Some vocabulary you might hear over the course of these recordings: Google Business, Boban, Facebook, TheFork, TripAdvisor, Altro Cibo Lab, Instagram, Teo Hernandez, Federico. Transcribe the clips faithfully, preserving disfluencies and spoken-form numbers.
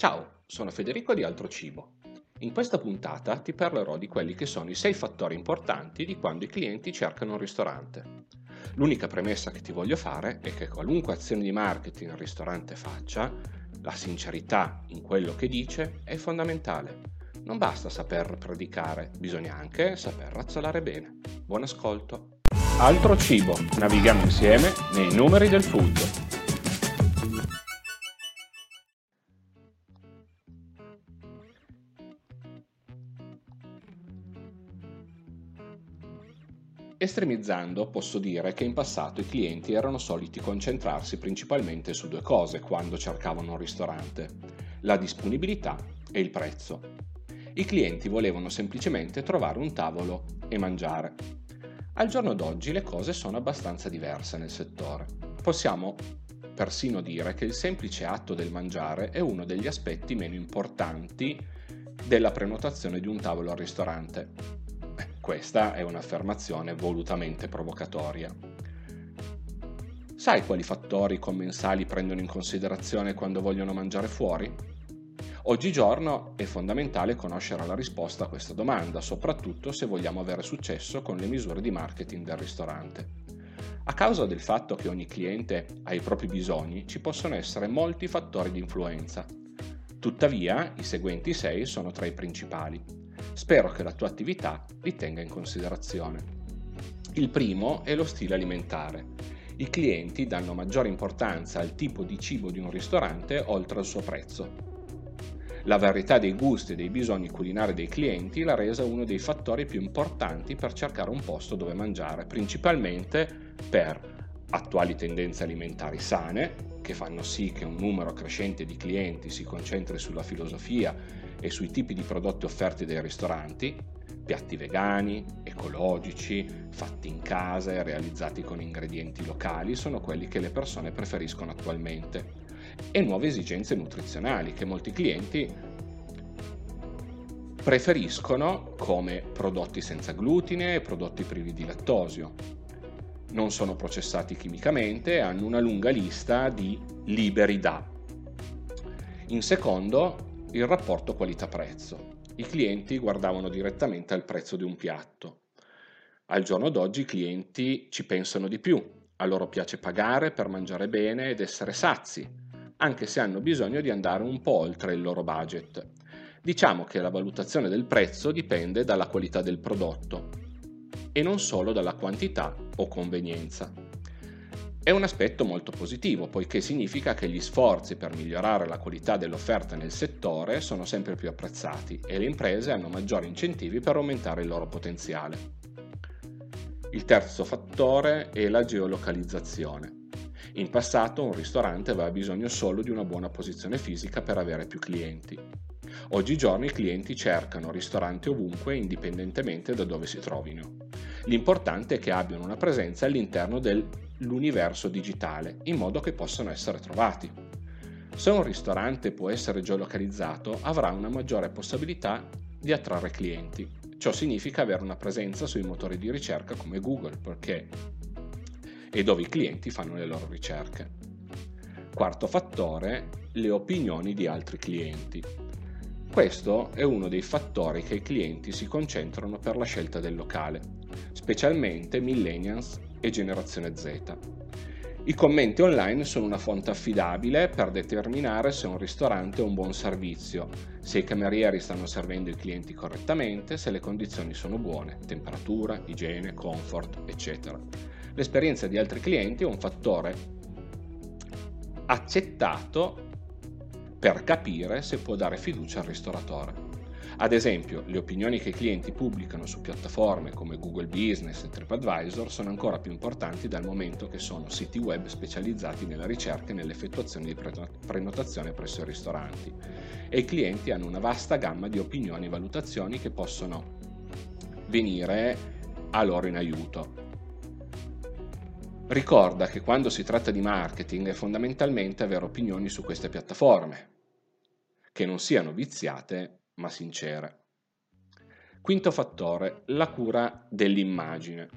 Ciao, sono Federico di Altro Cibo. In questa puntata ti parlerò di quelli che sono i sei fattori importanti di quando i clienti cercano un ristorante. L'unica premessa che ti voglio fare è che qualunque azione di marketing il ristorante faccia, la sincerità in quello che dice è fondamentale. Non basta saper predicare, bisogna anche saper razzolare bene. Buon ascolto! Altro Cibo, navighiamo insieme nei numeri del food. Estremizzando, posso dire che in passato i clienti erano soliti concentrarsi principalmente su due cose quando cercavano un ristorante: la disponibilità e il prezzo. I clienti volevano semplicemente trovare un tavolo e mangiare. Al giorno d'oggi le cose sono abbastanza diverse nel settore. Possiamo persino dire che il semplice atto del mangiare è uno degli aspetti meno importanti della prenotazione di un tavolo al ristorante. Questa è un'affermazione volutamente provocatoria. Sai quali fattori i commensali prendono in considerazione quando vogliono mangiare fuori? Oggigiorno è fondamentale conoscere la risposta a questa domanda, soprattutto se vogliamo avere successo con le misure di marketing del ristorante. A causa del fatto che ogni cliente ha i propri bisogni, ci possono essere molti fattori di influenza. Tuttavia, i seguenti sei sono tra i principali. Spero che la tua attività li tenga in considerazione. Il primo è lo stile alimentare. I clienti danno maggiore importanza al tipo di cibo di un ristorante oltre al suo prezzo. La varietà dei gusti e dei bisogni culinari dei clienti l'ha resa uno dei fattori più importanti per cercare un posto dove mangiare, principalmente per attuali tendenze alimentari sane, che fanno sì che un numero crescente di clienti si concentri sulla filosofia e sui tipi di prodotti offerti dai ristoranti, piatti vegani, ecologici, fatti in casa e realizzati con ingredienti locali sono quelli che le persone preferiscono attualmente, e nuove esigenze nutrizionali che molti clienti preferiscono come prodotti senza glutine e prodotti privi di lattosio. Non sono processati chimicamente e hanno una lunga lista di liberi da. In secondo, il rapporto qualità-prezzo. I clienti guardavano direttamente al prezzo di un piatto. Al giorno d'oggi i clienti ci pensano di più. A loro piace pagare per mangiare bene ed essere sazi, anche se hanno bisogno di andare un po' oltre il loro budget. Diciamo che la valutazione del prezzo dipende dalla qualità del prodotto e non solo dalla quantità o convenienza. È un aspetto molto positivo, poiché significa che gli sforzi per migliorare la qualità dell'offerta nel settore sono sempre più apprezzati e le imprese hanno maggiori incentivi per aumentare il loro potenziale. Il terzo fattore è la geolocalizzazione. In passato un ristorante aveva bisogno solo di una buona posizione fisica per avere più clienti. Oggigiorno i clienti cercano ristoranti ovunque, indipendentemente da dove si trovino. L'importante è che abbiano una presenza all'interno dell'universo digitale, in modo che possano essere trovati. Se un ristorante può essere geolocalizzato, avrà una maggiore possibilità di attrarre clienti. Ciò significa avere una presenza sui motori di ricerca come Google, perché è dove i clienti fanno le loro ricerche. Quarto fattore, le opinioni di altri clienti. Questo è uno dei fattori che i clienti si concentrano per la scelta del locale, specialmente millennials e generazione Z. I commenti online sono una fonte affidabile per determinare se un ristorante è un buon servizio, se i camerieri stanno servendo i clienti correttamente, se le condizioni sono buone, temperatura, igiene, comfort, eccetera. L'esperienza di altri clienti è un fattore accettato per capire se può dare fiducia al ristoratore. Ad esempio, le opinioni che i clienti pubblicano su piattaforme come Google Business e TripAdvisor sono ancora più importanti, dal momento che sono siti web specializzati nella ricerca e nell'effettuazione di prenotazione presso i ristoranti, e i clienti hanno una vasta gamma di opinioni e valutazioni che possono venire a loro in aiuto. Ricorda che quando si tratta di marketing è fondamentalmente avere opinioni su queste piattaforme, che non siano viziate ma sincere. Quinto fattore, la cura dell'immagine.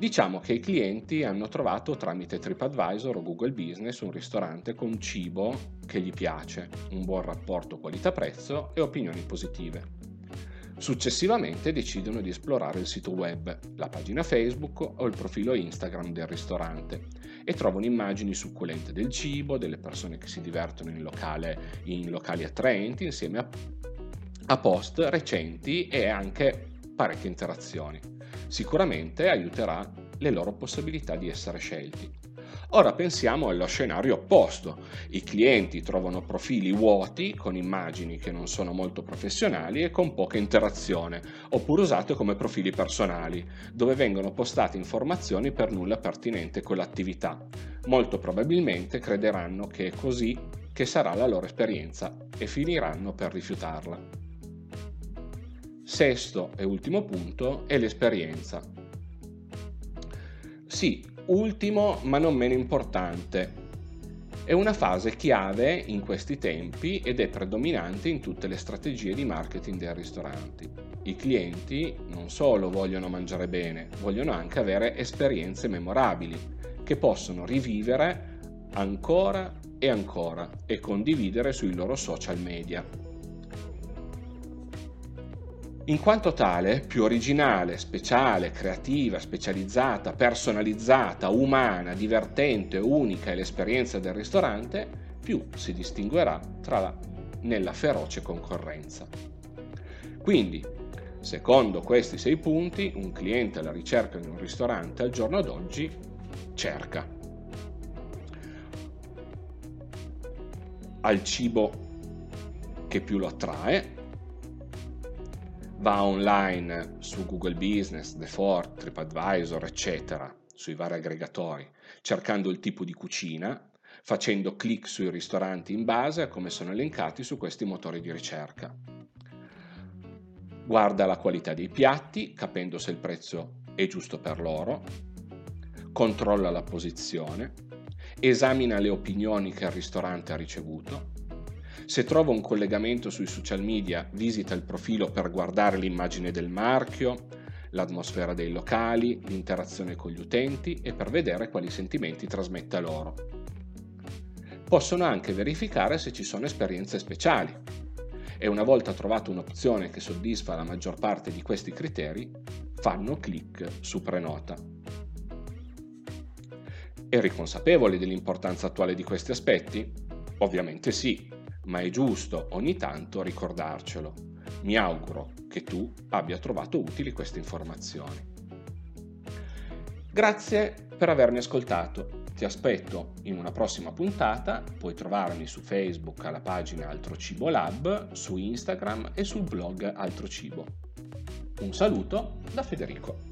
Diciamo che i clienti hanno trovato tramite TripAdvisor o Google Business un ristorante con cibo che gli piace, un buon rapporto qualità-prezzo e opinioni positive. Successivamente decidono di esplorare il sito web, la pagina Facebook o il profilo Instagram del ristorante e trovano immagini succulente del cibo, delle persone che si divertono in, locale, in locali attraenti insieme a, a post recenti e anche parecchie interazioni. Sicuramente aiuterà le loro possibilità di essere scelti. Ora pensiamo allo scenario opposto. I clienti trovano profili vuoti con immagini che non sono molto professionali e con poca interazione, oppure usate come profili personali, dove vengono postate informazioni per nulla pertinente con l'attività. Molto probabilmente crederanno che è così che sarà la loro esperienza e finiranno per rifiutarla. Sesto e ultimo punto è l'esperienza. Sì, ultimo ma non meno importante. È una fase chiave in questi tempi ed è predominante in tutte le strategie di marketing dei ristoranti. I clienti non solo vogliono mangiare bene, vogliono anche avere esperienze memorabili che possono rivivere ancora e ancora e condividere sui loro social media. In quanto tale, più originale, speciale, creativa, specializzata, personalizzata, umana, divertente, unica è l'esperienza del ristorante, più si distinguerà tra la, nella feroce concorrenza. Quindi, secondo questi sei punti, un cliente alla ricerca di un ristorante al giorno d'oggi cerca al cibo che più lo attrae, va online su Google Business, TheFork, TripAdvisor, eccetera, sui vari aggregatori, cercando il tipo di cucina, facendo clic sui ristoranti in base a come sono elencati su questi motori di ricerca. Guarda la qualità dei piatti, capendo se il prezzo è giusto per loro, controlla la posizione, esamina le opinioni che il ristorante ha ricevuto. Se trova un collegamento sui social media, visita il profilo per guardare l'immagine del marchio, l'atmosfera dei locali, l'interazione con gli utenti e per vedere quali sentimenti trasmetta loro. Possono anche verificare se ci sono esperienze speciali e una volta trovata un'opzione che soddisfa la maggior parte di questi criteri, fanno clic su prenota. Eri consapevoli dell'importanza attuale di questi aspetti? Ovviamente sì. Ma è giusto ogni tanto ricordarcelo. Mi auguro che tu abbia trovato utili queste informazioni. Grazie per avermi ascoltato. Ti aspetto in una prossima puntata. Puoi trovarmi su Facebook alla pagina Altro Cibo Lab, su Instagram e sul blog Altro Cibo. Un saluto da Federico.